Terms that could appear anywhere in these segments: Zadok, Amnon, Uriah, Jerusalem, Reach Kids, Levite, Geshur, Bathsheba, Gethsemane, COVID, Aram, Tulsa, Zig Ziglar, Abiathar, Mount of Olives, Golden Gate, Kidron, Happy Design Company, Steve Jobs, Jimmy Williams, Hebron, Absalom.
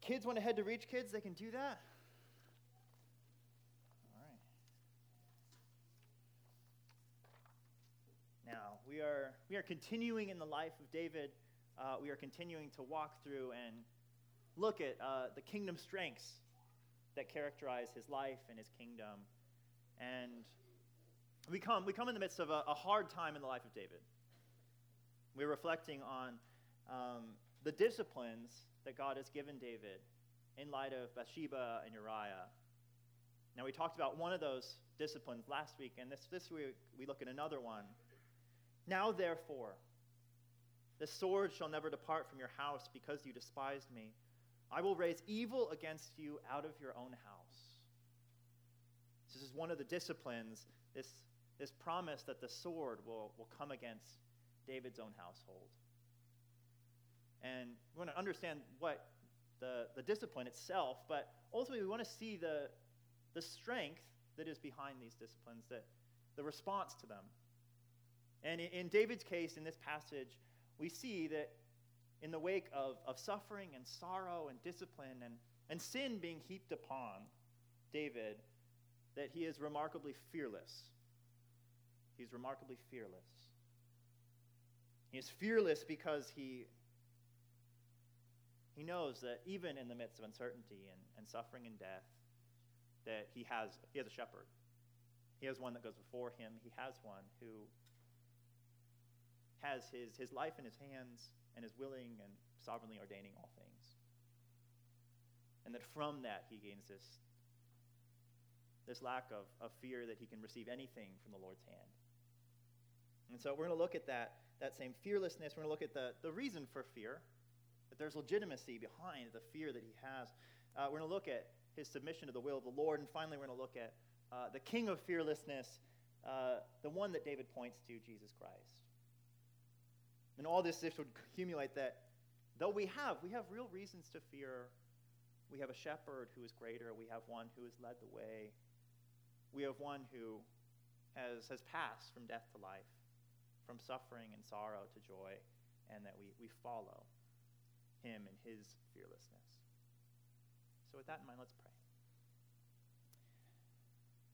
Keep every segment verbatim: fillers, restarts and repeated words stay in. if kids want to head to Reach Kids, they can do that. All right. Now, we are we are continuing in the life of David. Uh, we are continuing to walk through and look at uh, the kingdom strengths that characterize his life and his kingdom. And we come we come in the midst of a, a hard time in the life of David. We're reflecting on um, the disciplines that God has given David in light of Bathsheba and Uriah. Now, we talked about one of those disciplines last week, and this, this week we look at another one. Now, therefore, the sword shall never depart from your house because you despised me. I will raise evil against you out of your own house. This is one of the disciplines, this, this promise that the sword will, will come against David's own household. And we want to understand what the, the discipline itself, but ultimately we want to see the, the strength that is behind these disciplines, that the response to them. And in, in David's case, in this passage, we see that in the wake of, of suffering and sorrow and discipline and, and sin being heaped upon David, that he is remarkably fearless. He's remarkably fearless. He is fearless because he, he knows that even in the midst of uncertainty and, and suffering and death, that he has, he has a shepherd. He has one that goes before him. He has one who has his, his life in his hands and is willing and sovereignly ordaining all things. And that from that he gains this this lack of, of fear that he can receive anything from the Lord's hand. And so we're going to look at that, that same fearlessness. We're going to look at the, the reason for fear, that there's legitimacy behind the fear that he has. Uh, we're going to look at his submission to the will of the Lord. And finally, we're going to look at uh, the king of fearlessness, uh, the one that David points to, Jesus Christ. And all this, this would accumulate that though we have, we have real reasons to fear, we have a shepherd who is greater. We have one who has led the way. We have one who has has passed from death to life, from suffering and sorrow to joy, and that we, we follow him in his fearlessness. So with that in mind, let's pray.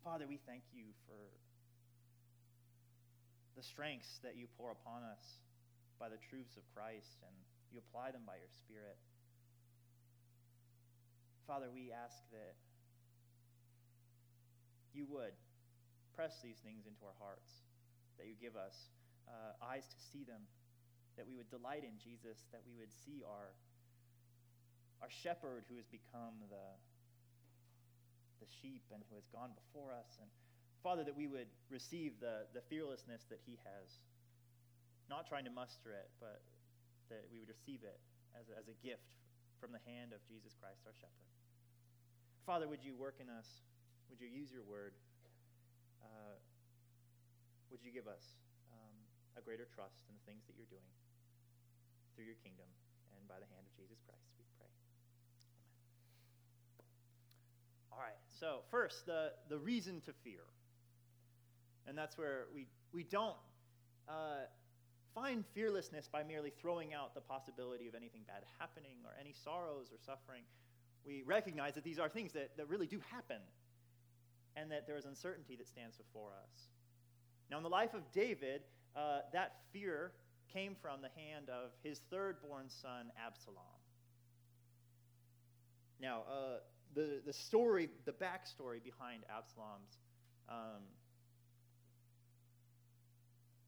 Father, we thank you for the strengths that you pour upon us by the truths of Christ, and you apply them by your Spirit. Father, we ask that you would press these things into our hearts, that you give us uh, eyes to see them, that we would delight in Jesus, that we would see our, our shepherd who has become the, the sheep and who has gone before us. And Father, that we would receive the, the fearlessness that he has, not trying to muster it, but that we would receive it as a, as a gift from the hand of Jesus Christ, our shepherd. Father, would you work in us? Would you use your word? Uh, would you give us um, a greater trust in the things that you're doing through your kingdom and by the hand of Jesus Christ, we pray. Amen. All right, so first, the, the reason to fear. And that's where we, we don't uh, find fearlessness by merely throwing out the possibility of anything bad happening or any sorrows or suffering. We recognize that these are things that, that really do happen, and that there is uncertainty that stands before us. Now, in the life of David, uh, that fear came from the hand of his third-born son, Absalom. Now, uh, the, the story, the backstory behind Absalom's, um,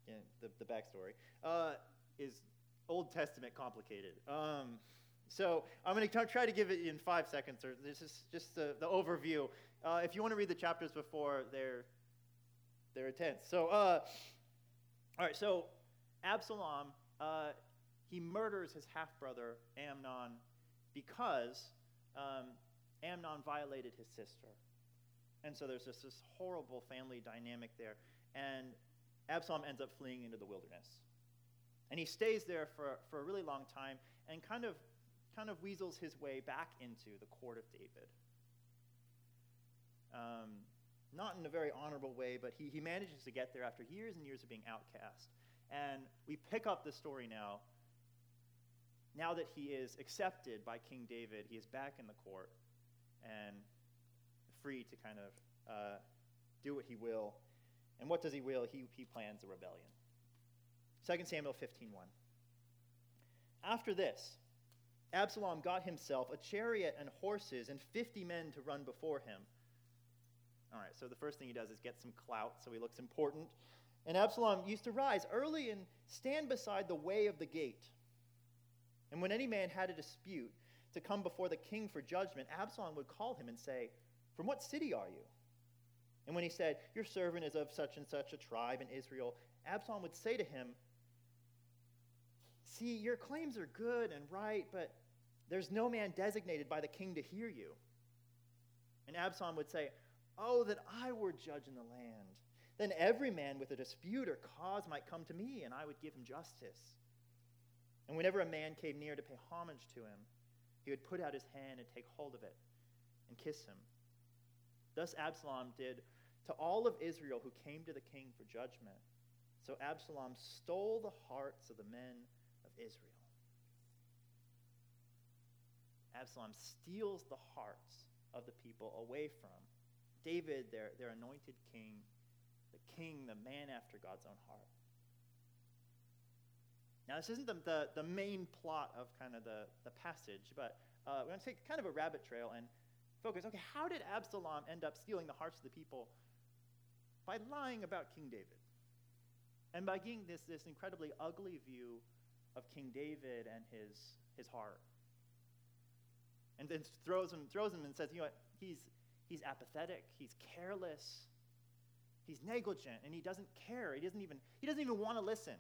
yeah, the, the backstory, uh, is Old Testament complicated. Um, so I'm going to try to give it in five seconds, or this is just the, the overview. Uh, if you want to read the chapters before, they're they're intense. So, uh, all right. So, Absalom uh, he murders his half brother Amnon because um, Amnon violated his sister, and so there's just this horrible family dynamic there. And Absalom ends up fleeing into the wilderness, and he stays there for for a really long time, and kind of kind of weasels his way back into the court of David. Um, not in a very honorable way, but he, he manages to get there after years and years of being outcast. And we pick up the story now now that he is accepted by King David, he is back in the court and free to kind of uh, do what he will. And what does he will? He, he plans a rebellion. Second Samuel fifteen one. After this, Absalom got himself a chariot and horses and fifty men to run before him. All right, so the first thing he does is get some clout, so he looks important. And Absalom used to rise early and stand beside the way of the gate. And when any man had a dispute to come before the king for judgment, Absalom would call him and say, "From what city are you?" And when he said, "Your servant is of such and such a tribe in Israel," Absalom would say to him, "See, your claims are good and right, but there's no man designated by the king to hear you." And Absalom would say, "Oh, that I were judge in the land. Then every man with a dispute or cause might come to me, and I would give him justice." And whenever a man came near to pay homage to him, he would put out his hand and take hold of it and kiss him. Thus Absalom did to all of Israel who came to the king for judgment. So Absalom stole the hearts of the men of Israel. Absalom steals the hearts of the people away from David, their, their anointed king, the king, the man after God's own heart. Now, this isn't the, the, the main plot of kind of the, the passage, but uh, we're going to take kind of a rabbit trail and focus. Okay, how did Absalom end up stealing the hearts of the people? By lying about King David. And by getting this, this incredibly ugly view of King David and his his heart. And then throws him, throws him and says, you know what, he's, he's apathetic, he's careless, he's negligent, and he doesn't care. He doesn't even he doesn't even want to listen.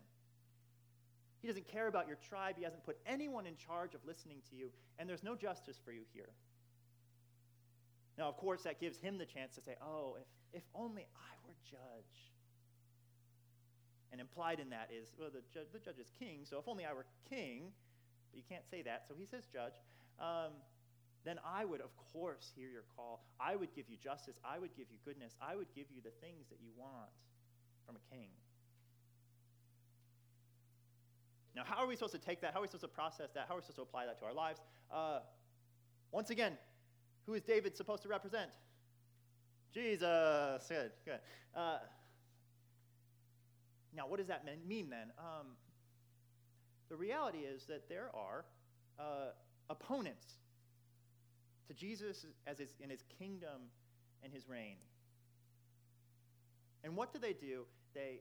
He doesn't care about your tribe. He hasn't put anyone in charge of listening to you, and there's no justice for you here. Now, of course, that gives him the chance to say, oh, if, if only I were judge. And implied in that is, well, the judge, the judge is king, so if only I were king, but you can't say that, so he says judge, um, then I would, of course, hear your call. I would give you justice. I would give you goodness. I would give you the things that you want from a king. Now, how are we supposed to take that? How are we supposed to process that? How are we supposed to apply that to our lives? Uh, once again, who is David supposed to represent? Jesus. Good, good. Uh, now, what does that mean, mean then? Um, the reality is that there are uh, opponents to Jesus as his, in his kingdom and his reign. And what do they do? They,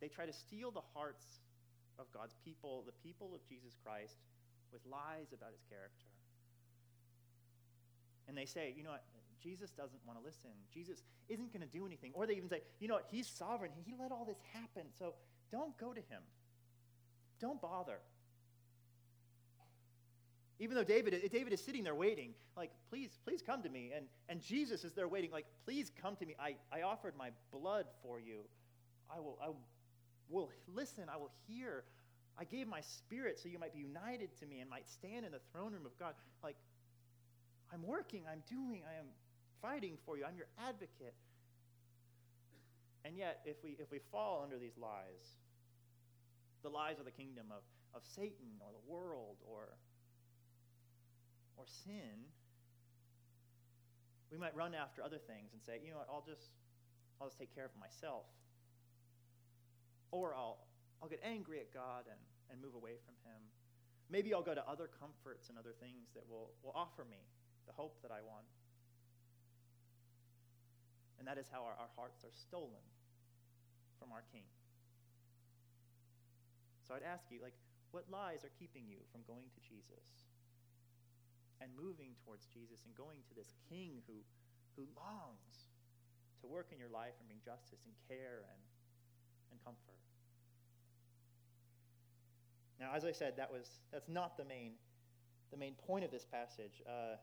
they try to steal the hearts of God's people, the people of Jesus Christ, with lies about his character. And they say, you know what, Jesus doesn't want to listen. Jesus isn't going to do anything. Or they even say, you know what, he's sovereign. He let all this happen, so don't go to him. Don't bother. Even though David David is sitting there waiting, like, please, please come to me. And and Jesus is there waiting, like, please come to me. I, I offered my blood for you. I will I will listen. I will hear. I gave my spirit so you might be united to me and might stand in the throne room of God. Like, I'm working, I'm doing, I am fighting for you, I'm your advocate. And yet, if we if we fall under these lies, the lies of the kingdom of, of Satan or the world or, or sin, we might run after other things and say, you know what, I'll just I'll just take care of myself. Or I'll I'll get angry at God and, and move away from him. Maybe I'll go to other comforts and other things that will, will offer me the hope that I want. And that is how our, our hearts are stolen from our King. So I'd ask you, like, what lies are keeping you from going to Jesus and moving towards Jesus and going to this King who, who longs to work in your life and bring justice and care and, and comfort? Now, as I said, that was that's not the main the main point of this passage. Uh,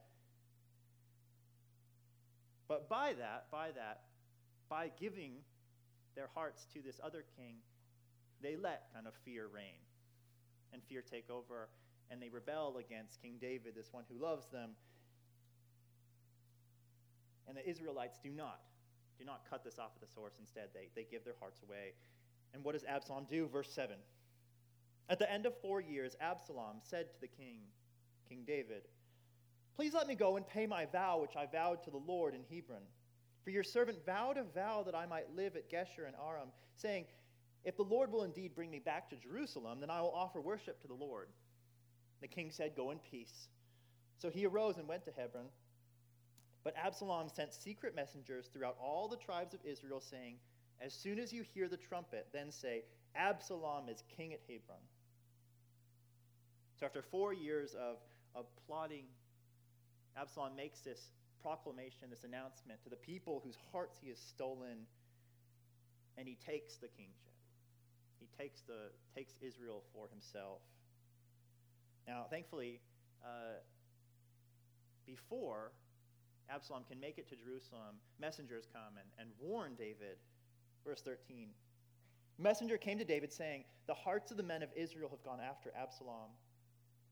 But by that, by that, by giving their hearts to this other king, they let kind of fear reign and fear take over, and they rebel against King David, this one who loves them. And the Israelites do not, do not cut this off at the source. Instead, they, they give their hearts away. And what does Absalom do? Verse seven. At the end of four years, Absalom said to the king, King David, "Please let me go and pay my vow which I vowed to the Lord in Hebron. For your servant vowed a vow that I might live at Geshur and Aram, saying, 'If the Lord will indeed bring me back to Jerusalem, then I will offer worship to the Lord.'" The king said, "Go in peace." So he arose and went to Hebron. But Absalom sent secret messengers throughout all the tribes of Israel, saying, "As soon as you hear the trumpet, then say, 'Absalom is king at Hebron.'" So after four years of, of plotting, Absalom makes this proclamation, this announcement to the people whose hearts he has stolen, and he takes the kingship. He takes the takes Israel for himself. Now, thankfully, uh, before Absalom can make it to Jerusalem, messengers come and, and warn David. Verse thirteen, messenger came to David saying, "The hearts of the men of Israel have gone after Absalom."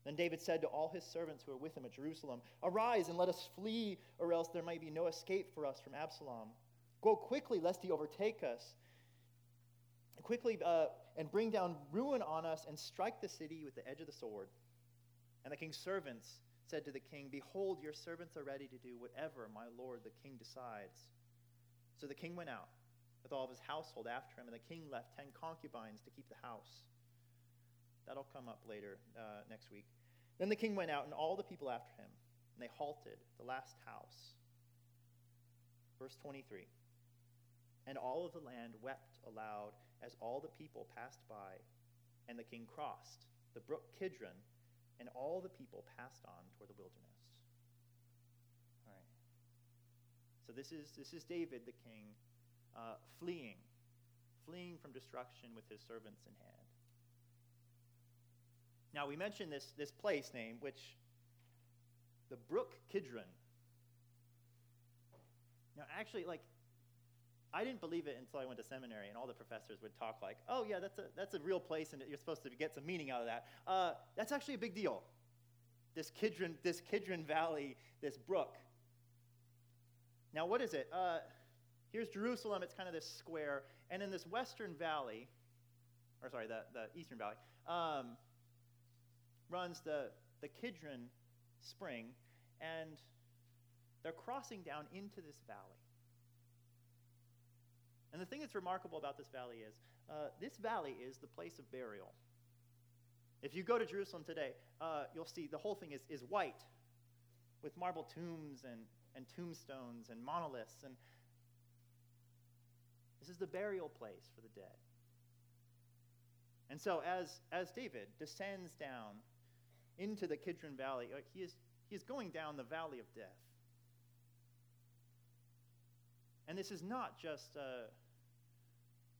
Then David said to all his servants who were with him at Jerusalem, "Arise and let us flee, or else there might be no escape for us from Absalom. Go quickly, lest he overtake us. Quickly uh, and bring down ruin on us and strike the city with the edge of the sword." And the king's servants said to the king, "Behold, your servants are ready to do whatever my lord the king decides." So the king went out with all of his household after him, and the king left ten concubines to keep the house. That'll come up later uh, next week. Then the king went out, and all the people after him, and they halted the last house. Verse twenty-three, and all of the land wept aloud as all the people passed by, and the king crossed the brook Kidron, and all the people passed on toward the wilderness. All right. So this is this is David, the king, uh, fleeing, fleeing from destruction with his servants in hand. Now, we mentioned this, this place name, which the brook Kidron. Now, actually, like, I didn't believe it until I went to seminary, and all the professors would talk like, "Oh, yeah, that's a that's a real place, and you're supposed to get some meaning out of that." Uh, that's actually a big deal. This Kidron, this Kidron Valley, this brook. Now, what is it? Uh, here's Jerusalem. It's kind of this square, and in this western valley, or sorry, the the eastern valley. Um, runs the, the Kidron Spring, and they're crossing down into this valley. And the thing that's remarkable about this valley is, uh, this valley is the place of burial. If you go to Jerusalem today, uh, you'll see the whole thing is, is white, with marble tombs and, and tombstones and monoliths. And this is the burial place for the dead. And so as, as David descends down into the Kidron Valley, he is, he is going down the valley of death. And this is not just a,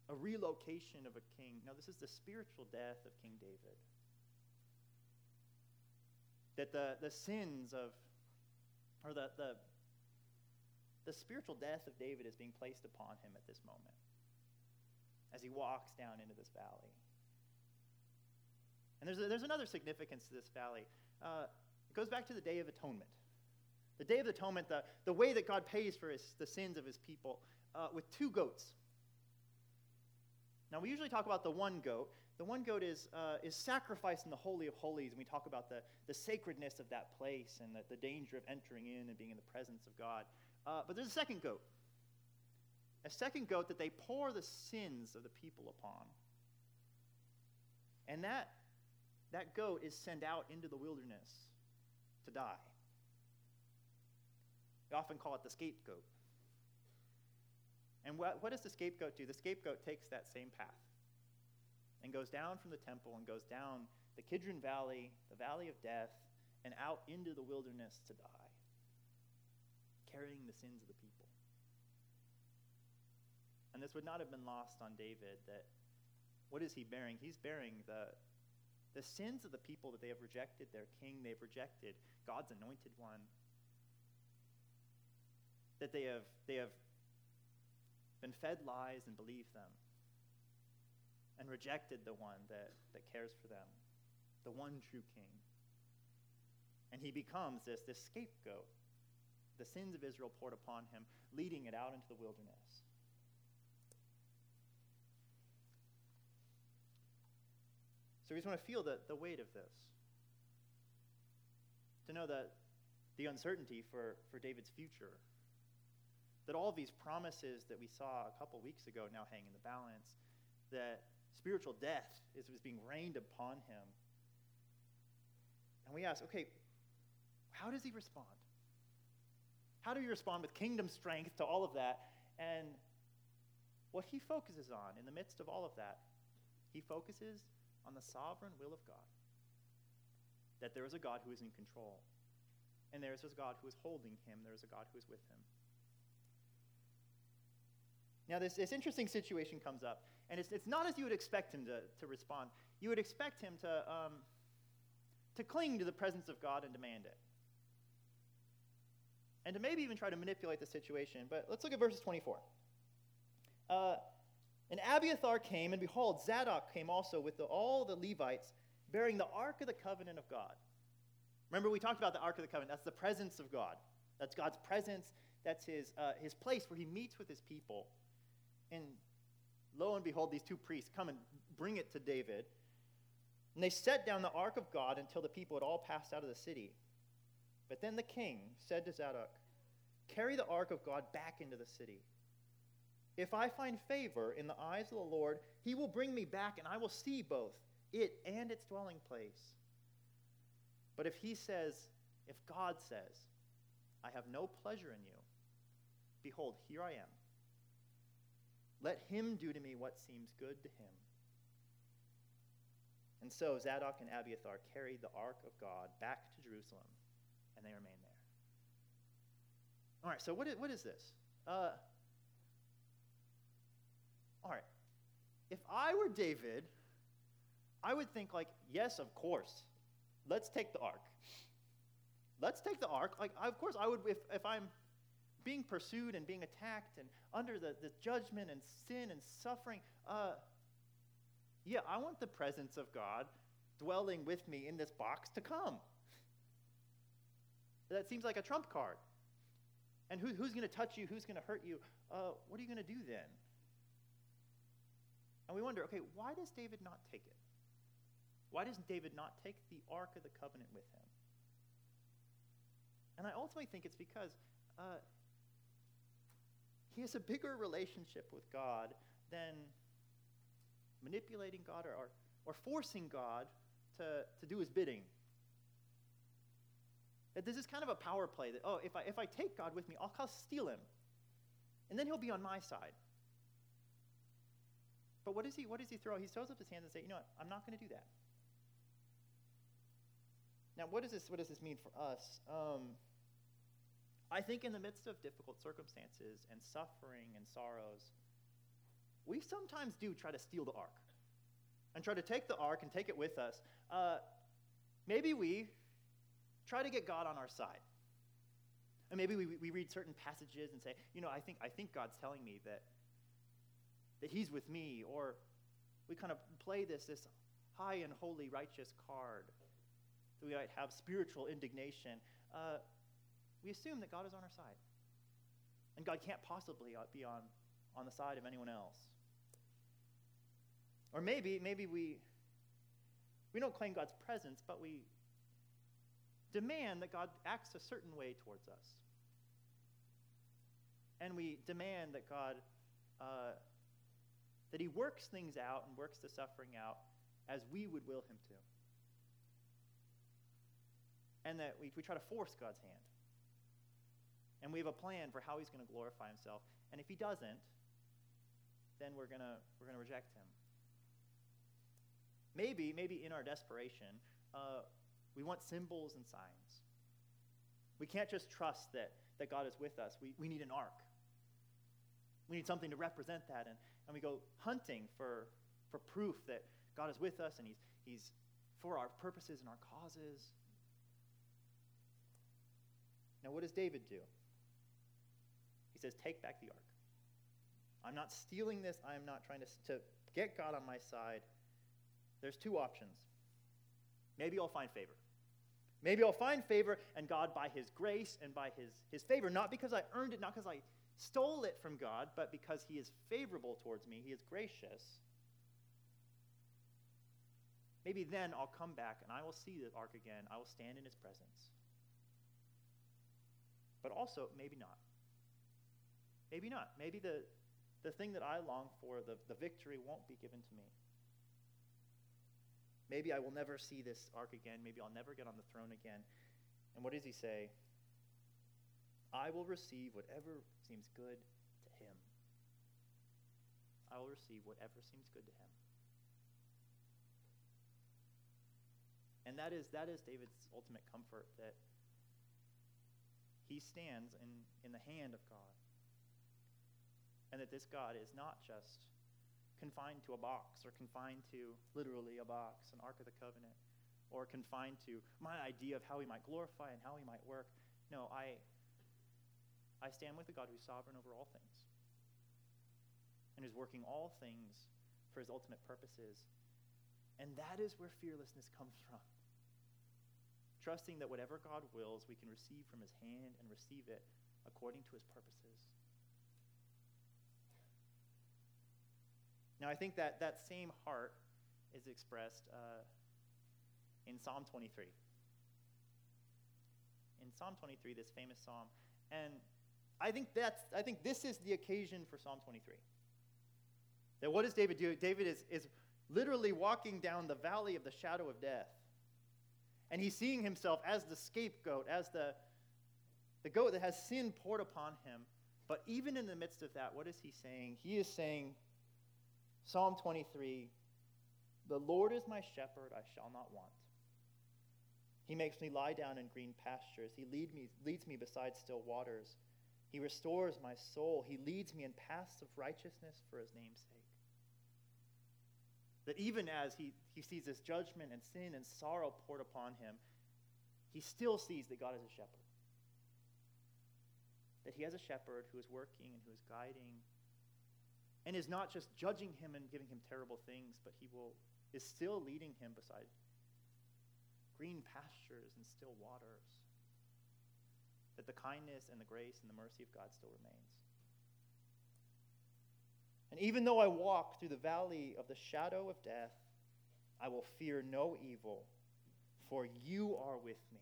a relocation of a king. No, this is the spiritual death of King David. That the, the sins of, or the, the, the spiritual death of David is being placed upon him at this moment as he walks down into this valley. And there's a, there's another significance to this valley. Uh, it goes back to the Day of Atonement. The Day of Atonement, the, the way that God pays for his, the sins of his people, uh, with two goats. Now, we usually talk about the one goat. The one goat is uh, is sacrificed in the Holy of Holies, and we talk about the, the sacredness of that place and the, the danger of entering in and being in the presence of God. Uh, but there's a second goat. A second goat that they pour the sins of the people upon. And that... That goat is sent out into the wilderness to die. We often call it the scapegoat. And what, what does the scapegoat do? The scapegoat takes that same path and goes down from the temple and goes down the Kidron Valley, the valley of death, and out into the wilderness to die, carrying the sins of the people. And this would not have been lost on David, that what is he bearing? He's bearing the The sins of the people that they have rejected, their king, they've rejected God's anointed one. That they have they have been fed lies and believed them. And rejected the one that, that cares for them. The one true king. And he becomes this, this scapegoat. The sins of Israel poured upon him, leading it out into the wilderness. So we just want to feel the, the weight of this, to know that the uncertainty for, for David's future, that all these promises that we saw a couple weeks ago now hang in the balance, that spiritual death is, is being rained upon him. And we ask, okay, how does he respond? How do you respond with kingdom strength to all of that? And what he focuses on in the midst of all of that, he focuses on the sovereign will of God. That there is a God who is in control. And there is a God who is holding him. There is a God who is with him. Now this, this interesting situation comes up. And it's, it's not as you would expect him to, to respond. You would expect him to, um, to cling to the presence of God and demand it. And to maybe even try to manipulate the situation. But let's look at verses twenty-four. Uh, and Abiathar came, and behold, Zadok came also with the, all the Levites, bearing the Ark of the Covenant of God. Remember, we talked about the Ark of the Covenant. That's the presence of God. That's God's presence. That's his uh, his place where he meets with his people. And lo and behold, these two priests come and bring it to David. And they set down the Ark of God until the people had all passed out of the city. But then the king said to Zadok, carry the ark of God back into the city. If I find favor in the eyes of the Lord, he will bring me back, and I will see both it and its dwelling place. But if he says, if God says, I have no pleasure in you, behold, here I am. Let him do to me what seems good to him. And so Zadok and Abiathar carried the ark of God back to Jerusalem. And they remain there. All right, so what is, what is this? Uh, all right, if I were David, I would think like, yes, of course, let's take the ark. Let's take the ark. Like, of course, I would, if, if I'm being pursued and being attacked and under the, the judgment and sin and suffering, uh, yeah, I want the presence of God dwelling with me in this box to come. That seems like a trump card. And who, who's going to touch you? Who's going to hurt you? Uh, what are you going to do then? And we wonder, okay, why does David not take it? Why does David not take the Ark of the Covenant with him? And I ultimately think it's because uh, he has a bigger relationship with God than manipulating God or, or, or forcing God to, to do his bidding. This is kind of a power play that, oh, if I if I take God with me, I'll, I'll steal him. And then he'll be on my side. But what does he what does he throw? He throws up his hands and says, you know what, I'm not going to do that. Now, what does this what does this mean for us? Um, I think in the midst of difficult circumstances and suffering and sorrows, we sometimes do try to steal the ark and try to take the ark and take it with us. Uh, maybe we try to get God on our side. And maybe we, we read certain passages and say, you know, I think I think God's telling me that, that he's with me. Or we kind of play this, this high and holy righteous card that we might have spiritual indignation. Uh, we assume that God is on our side. And God can't possibly be on, on the side of anyone else. Or maybe, maybe we, we don't claim God's presence, but we demand that God acts a certain way towards us. And we demand that God, uh, that he works things out and works the suffering out as we would will him to. And that we, we try to force God's hand. And we have a plan for how he's going to glorify himself. And if he doesn't, then we're going to we're going to reject him. Maybe, maybe in our desperation, uh, we want symbols and signs. We can't just trust that, that God is with us. We, we need an ark. We need something to represent that. And, and we go hunting for, for proof that God is with us and he's, he's for our purposes and our causes. Now, what does David do? He says, take back the ark. I'm not stealing this. I'm not trying to, to get God on my side. There's two options. Maybe I'll find favor. Maybe I'll find favor, and God, by his grace and by his, his favor, not because I earned it, not because I stole it from God, but because he is favorable towards me, he is gracious. Maybe then I'll come back and I will see the ark again. I will stand in its presence. But also, maybe not. Maybe not. Maybe the, the thing that I long for, the, the victory, won't be given to me. Maybe I will never see this ark again. Maybe I'll never get on the throne again. And what does he say? I will receive whatever seems good to him. I will receive whatever seems good to him. And that is that is David's ultimate comfort, that he stands in, in the hand of God. And that this God is not just confined to a box, or confined to literally a box, an Ark of the Covenant, or confined to my idea of how he might glorify and how he might work. No, I I stand with a God who's sovereign over all things and who's working all things for his ultimate purposes. And that is where fearlessness comes from. Trusting that whatever God wills, we can receive from his hand and receive it according to his purposes. Now, I think that that same heart is expressed uh, in Psalm twenty-three. In Psalm twenty-three, this famous psalm, and I think that's I think this is the occasion for Psalm twenty-three. That what does David do? David is is literally walking down the valley of the shadow of death, and he's seeing himself as the scapegoat, as the the goat that has sin poured upon him. But even in the midst of that, what is he saying? He is saying, Psalm twenty-three, the Lord is my shepherd, I shall not want. He makes me lie down in green pastures. He lead me, leads me beside still waters. He restores my soul. He leads me in paths of righteousness for his name's sake. That even as he, he sees this judgment and sin and sorrow poured upon him, he still sees that God is a shepherd. That he has a shepherd who is working and who is guiding, and is not just judging him and giving him terrible things, but he will is still leading him beside green pastures and still waters. That the kindness and the grace and the mercy of God still remains. And even though I walk through the valley of the shadow of death, I will fear no evil, for you are with me.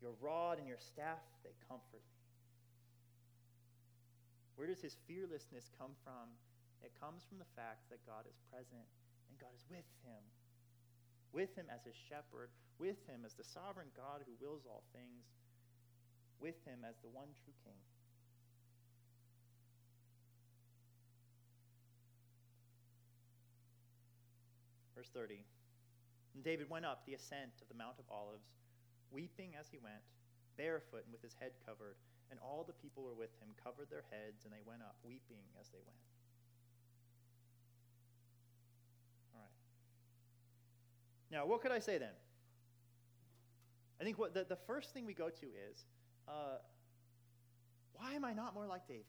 Your rod and your staff, they comfort me. Where does his fearlessness come from? It comes from the fact that God is present and God is with him. With him as his shepherd, with him as the sovereign God who wills all things, with him as the one true king. Verse thirty, and David went up the ascent of the Mount of Olives, weeping as he went, barefoot and with his head covered, and all the people who were with him covered their heads, and they went up, weeping as they went. All right. Now, what could I say then? I think what the, the first thing we go to is, uh, why am I not more like David?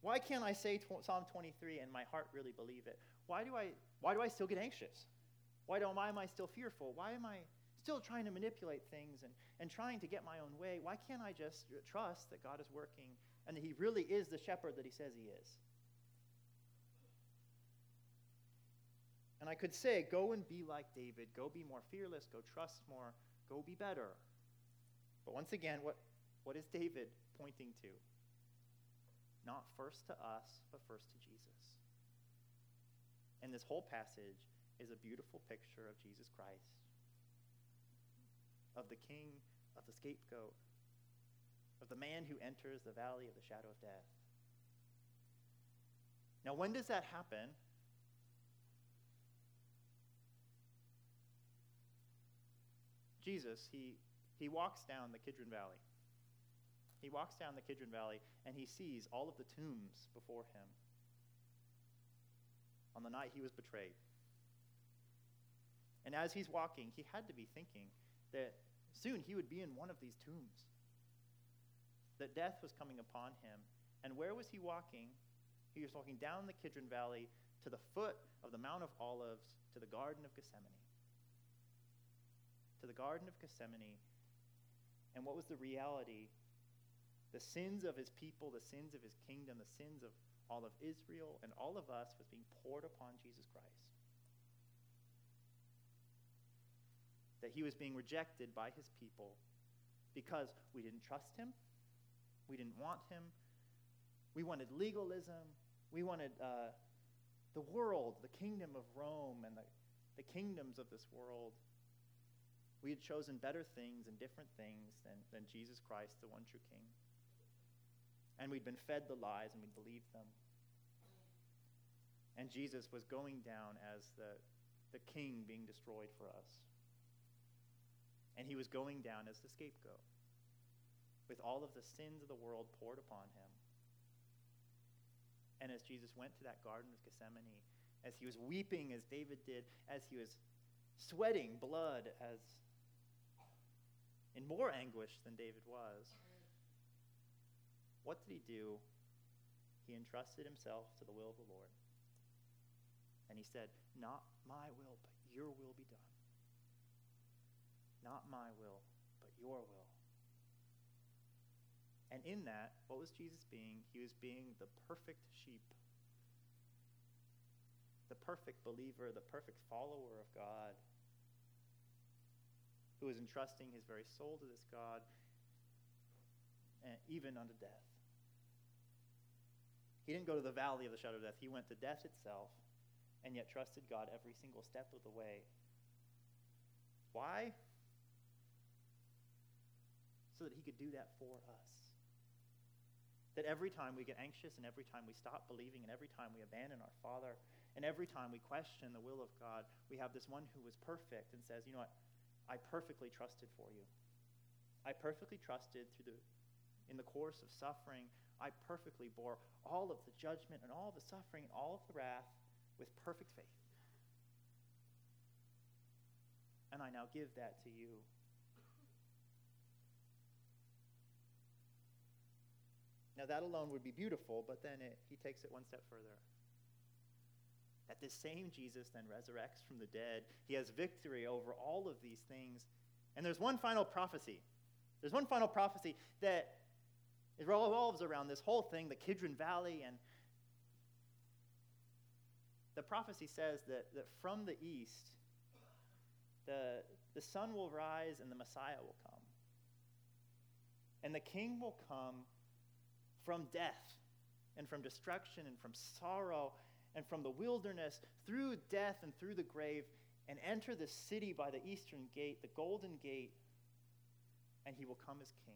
Why can't I say tw- Psalm twenty-three and my heart really believe it? Why do I why do I still get anxious? Why don't why am I still fearful? Why am I still trying to manipulate things and, and trying to get my own way? Why can't I just trust that God is working and that he really is the shepherd that he says he is? And I could say, go and be like David. Go be more fearless. Go trust more. Go be better. But once again, what, what is David pointing to? Not first to us, but first to Jesus. And this whole passage is a beautiful picture of Jesus Christ, of the king, of the scapegoat, of the man who enters the valley of the shadow of death. Now, when does that happen? Jesus, he he walks down the Kidron Valley. He walks down the Kidron Valley, and he sees all of the tombs before him on the night he was betrayed. And as he's walking, he had to be thinking that soon he would be in one of these tombs, that death was coming upon him. And where was he walking? He was walking down the Kidron Valley to the foot of the Mount of Olives, to the Garden of Gethsemane. To the Garden of Gethsemane. And what was the reality? The sins of his people, the sins of his kingdom, the sins of all of Israel and all of us was being poured upon Jesus Christ. that he was being rejected by his people because we didn't trust him, we didn't want him, we wanted legalism, we wanted uh, the world, the kingdom of Rome and the, the kingdoms of this world. We had chosen better things and different things than, than Jesus Christ, the one true King. And we'd been fed the lies and we believed them. And Jesus was going down as the, the king being destroyed for us. And he was going down as the scapegoat, with all of the sins of the world poured upon him. And as Jesus went to that garden of Gethsemane, as he was weeping as David did, as he was sweating blood, as in more anguish than David was, what did he do? He entrusted himself to the will of the Lord. And he said, not my will, but your will be done. Not my will, but your will. And in that, what was Jesus being? He was being the perfect sheep, the perfect believer, the perfect follower of God, who was entrusting his very soul to this God, and even unto death. He didn't go to the valley of the shadow of death. He went to death itself, and yet trusted God every single step of the way. Why? So that he could do that for us. That every time we get anxious, and every time we stop believing, and every time we abandon our Father, and every time we question the will of God, we have this one who was perfect and says, you know what, I perfectly trusted for you. I perfectly trusted through the, in the course of suffering, I perfectly bore all of the judgment and all of the suffering and all of the wrath with perfect faith. And I now give that to you. Now that alone would be beautiful, but then it, he takes it one step further. That this same Jesus then resurrects from the dead. He has victory over all of these things. And there's one final prophecy. There's one final prophecy that revolves around this whole thing, the Kidron Valley. And the prophecy says that, that from the east, the, the sun will rise and the Messiah will come. And the king will come from death and from destruction and from sorrow and from the wilderness, through death and through the grave, and enter the city by the eastern gate, the Golden Gate, and he will come as king.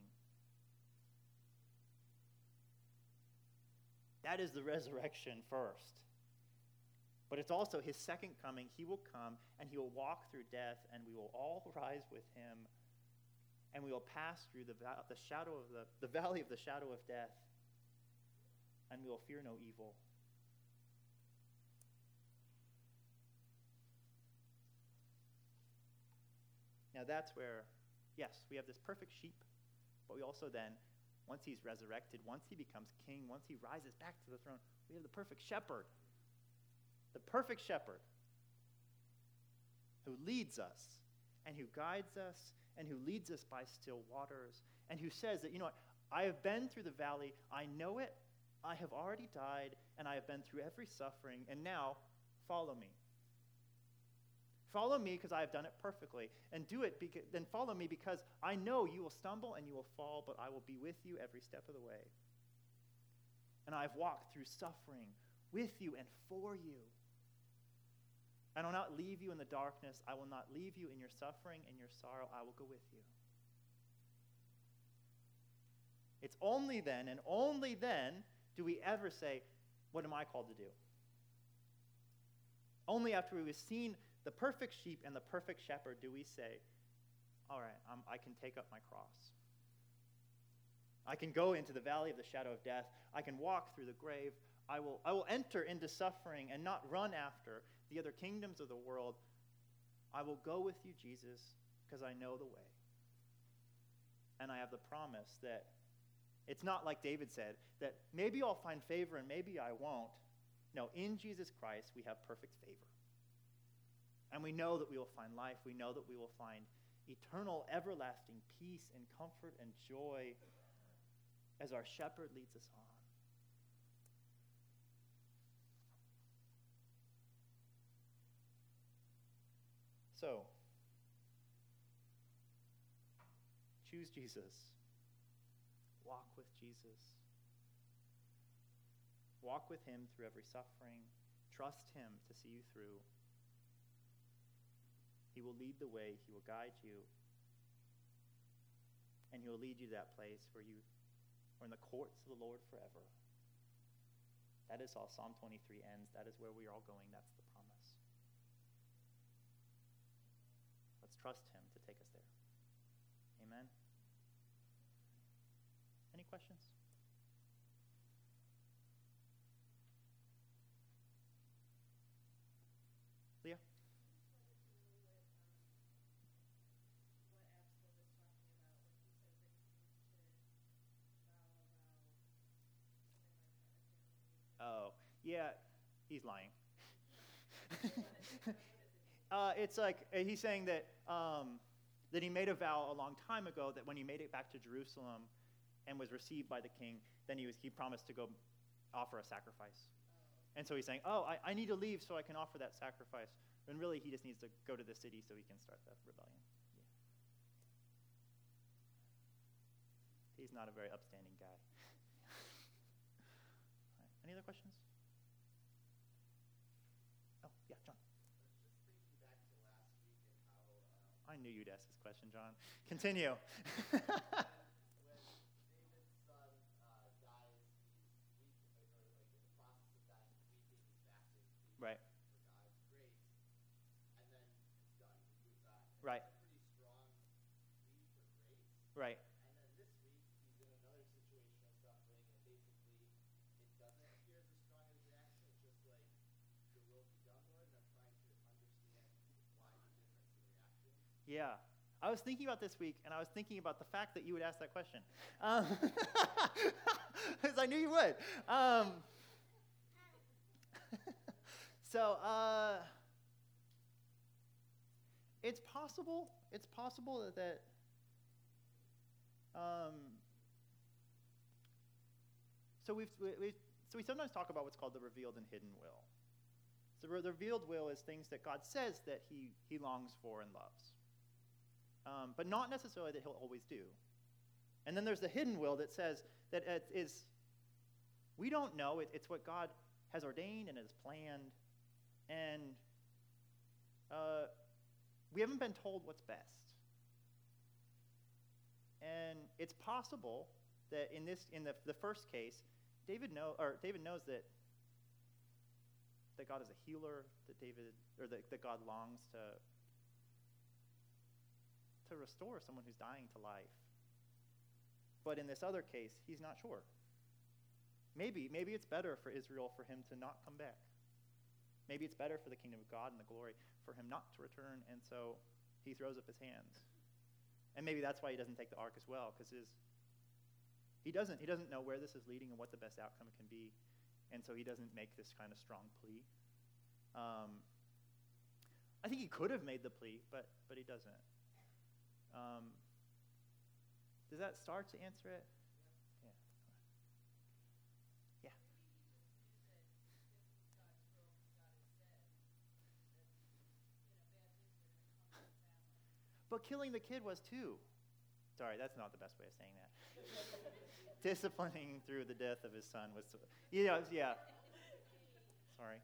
That is the resurrection first. But it's also his second coming. He will come, and he will walk through death, and we will all rise with him, and we will pass through the, va- the shadow of the, the valley of the shadow of death, and we will fear no evil. Now that's where, yes, we have this perfect sheep, but we also then, once he's resurrected, once he becomes king, once he rises back to the throne, we have the perfect shepherd. The perfect shepherd who leads us and who guides us and who leads us by still waters and who says that, you know what, I have been through the valley, I know it, I have already died, and I have been through every suffering, and now follow me. Follow me because I have done it perfectly, and do it, beca- then follow me because I know you will stumble and you will fall, but I will be with you every step of the way. And I have walked through suffering with you and for you. I will not leave you in the darkness. I will not leave you in your suffering and your sorrow. I will go with you. It's only then, and only then, do we ever say, what am I called to do? Only after we've seen the perfect sheep and the perfect shepherd do we say, all right, I'm, I can take up my cross. I can go into the valley of the shadow of death. I can walk through the grave. I will, I will enter into suffering and not run after the other kingdoms of the world. I will go with you, Jesus, because I know the way. And I have the promise that it's not like David said, that maybe I'll find favor and maybe I won't. No, in Jesus Christ, we have perfect favor. And we know that we will find life. We know that we will find eternal, everlasting peace and comfort and joy as our shepherd leads us on. So, Choose Jesus. Walk with Jesus. Walk with him through every suffering. Trust him to see you through. He will lead the way. He will guide you. And he will lead you to that place where you are in the courts of the Lord forever. That is how Psalm twenty-three ends. That is where we are all going. That's the promise. Let's trust him to take us there. Amen. Any questions? Leah? Oh, yeah, he's lying. uh, it's like he's saying that um, that he made a vow a long time ago that when he made it back to Jerusalem and was received by the king, then he was he promised to go offer a sacrifice. And so he's saying, oh, I, I need to leave so I can offer that sacrifice. And really, he just needs to go to the city so he can start that rebellion. Yeah. He's not a very upstanding guy. Any other questions? Oh, yeah, John. I knew you'd ask this question, John. Continue. Right. Right. Right. Yeah, I was thinking about this week, and I was thinking about the fact that you would ask that question, because um, I knew you would. Um, so uh, it's possible. It's possible that, that um, so we've, we've so we sometimes talk about what's called the revealed and hidden will. So the revealed will is things that God says that He He longs for and loves. Um, but not necessarily that he'll always do. And then there's the hidden will that says that it is, we don't know, it, it's what God has ordained and has planned, and uh, we haven't been told what's best. And it's possible that in this, in the, the first case, David know or David knows that that God is a healer, that David or that, that God longs to. to restore someone who's dying to life. But in this other case, he's not sure. Maybe, maybe it's better for Israel for him to not come back. Maybe it's better for the kingdom of God and the glory for him not to return, and so he throws up his hands. And maybe that's why he doesn't take the ark as well, because he doesn't, he doesn't know where this is leading and what the best outcome can be, and so he doesn't make this kind of strong plea. Um, I think he could have made the plea, but but he doesn't. Um, does that start to answer it? Yeah. Yeah. But killing the kid was too. Sorry, that's not the best way of saying that. Disciplining through the death of his son was, so, you know, yeah. Sorry.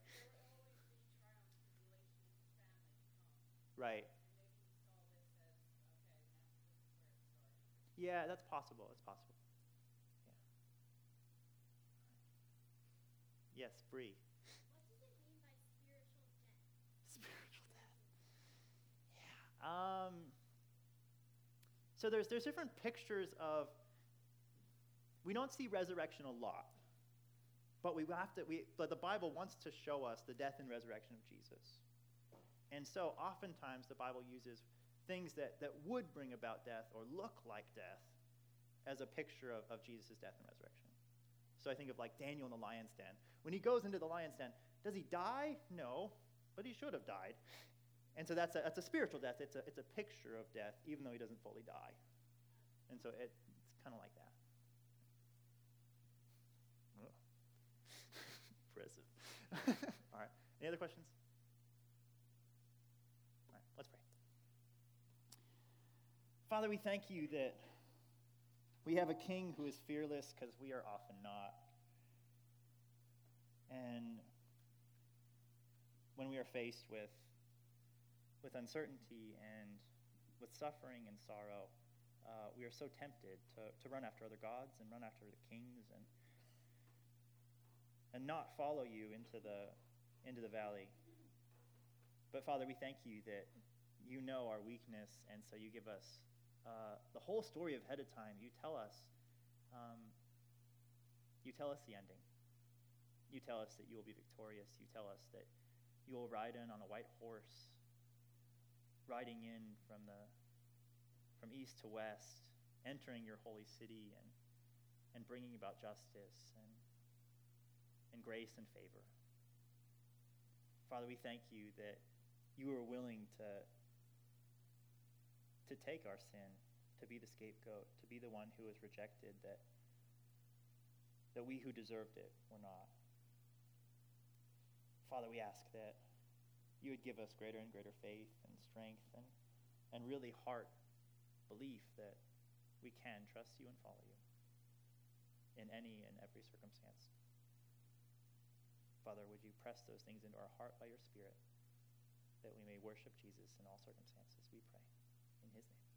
Right. Yeah, that's possible. It's possible. Yeah. Yes, Bree. What does it mean by spiritual death? Spiritual death. Yeah. Um, so there's there's different pictures of. We don't see resurrection a lot, but we have to. We but the Bible wants to show us the death and resurrection of Jesus, and so oftentimes the Bible uses things that, that would bring about death or look like death as a picture of, of Jesus' death and resurrection. So I think of like Daniel in the lion's den. When he goes into the lion's den, does he die? No, but he should have died. And so that's a, that's a spiritual death. It's a, it's a picture of death, even though he doesn't fully die. And so it, it's kind of like that. Impressive. All right. Any other questions? Father, we thank you that We have a king who is fearless because we are often not. And when we are faced with with uncertainty and with suffering and sorrow, uh, we are so tempted to, to run after other gods and run after the kings and and not follow you into the into the valley. But Father, we thank you that you know our weakness, and so you give us uh, the whole story ahead of time. You tell us, um, you tell us the ending. You tell us that you will be victorious. You tell us that you will ride in on a white horse, riding in from the from east to west, entering your holy city and and bringing about justice and and grace and favor. Father, we thank you that you are willing to to take our sin, to be the scapegoat, to be the one who was rejected, that that we who deserved it were not. Father, we ask that you would give us greater and greater faith and strength and, and really heart belief that we can trust you and follow you in any and every circumstance. Father, would you press those things into our heart by your Spirit that we may worship Jesus in all circumstances, we pray in his name.